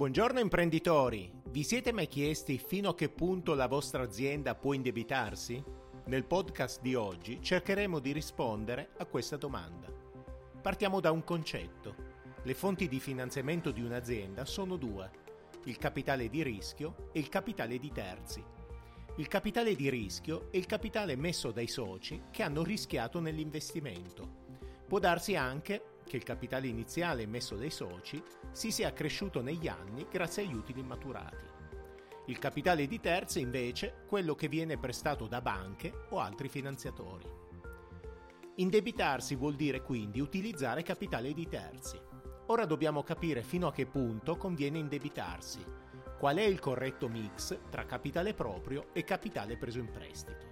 Buongiorno imprenditori! Vi siete mai chiesti fino a che punto la vostra azienda può indebitarsi? Nel podcast di oggi cercheremo di rispondere a questa domanda. Partiamo da un concetto. Le fonti di finanziamento di un'azienda sono due: il capitale di rischio e il capitale di terzi. Il capitale di rischio è il capitale messo dai soci che hanno rischiato nell'investimento. Può darsi anche che il capitale iniziale emesso dai soci si sia accresciuto negli anni grazie agli utili maturati. Il capitale di terzi è invece quello che viene prestato da banche o altri finanziatori. Indebitarsi vuol dire quindi utilizzare capitale di terzi. Ora dobbiamo capire fino a che punto conviene indebitarsi, qual è il corretto mix tra capitale proprio e capitale preso in prestito.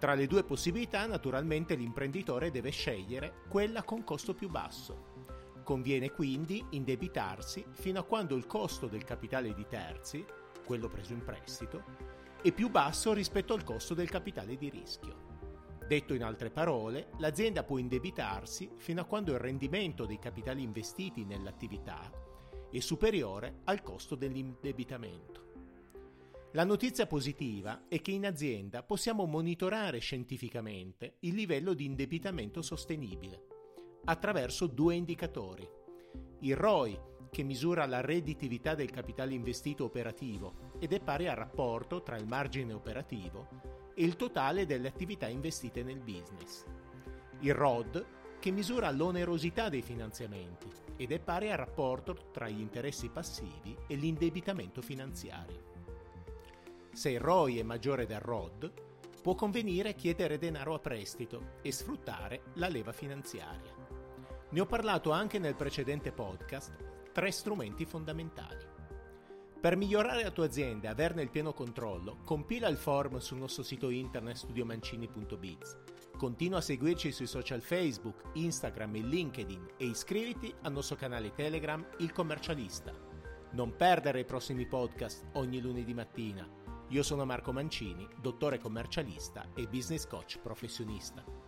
Tra le due possibilità, naturalmente, l'imprenditore deve scegliere quella con costo più basso. Conviene quindi indebitarsi fino a quando il costo del capitale di terzi, quello preso in prestito, è più basso rispetto al costo del capitale di rischio. Detto in altre parole, l'azienda può indebitarsi fino a quando il rendimento dei capitali investiti nell'attività è superiore al costo dell'indebitamento. La notizia positiva è che in azienda possiamo monitorare scientificamente il livello di indebitamento sostenibile attraverso due indicatori: il ROI, che misura la redditività del capitale investito operativo ed è pari al rapporto tra il margine operativo e il totale delle attività investite nel business; il ROD, che misura l'onerosità dei finanziamenti ed è pari al rapporto tra gli interessi passivi e l'indebitamento finanziario. Se il ROI è maggiore del ROD, può convenire chiedere denaro a prestito e sfruttare la leva finanziaria. Ne ho parlato anche nel precedente podcast, 3 strumenti fondamentali. Per migliorare la tua azienda e averne il pieno controllo, compila il form sul nostro sito internet studiomancini.biz, continua a seguirci sui social Facebook, Instagram e LinkedIn e iscriviti al nostro canale Telegram Il Commercialista. Non perdere i prossimi podcast ogni lunedì mattina. Io sono Marco Mancini, dottore commercialista e business coach professionista.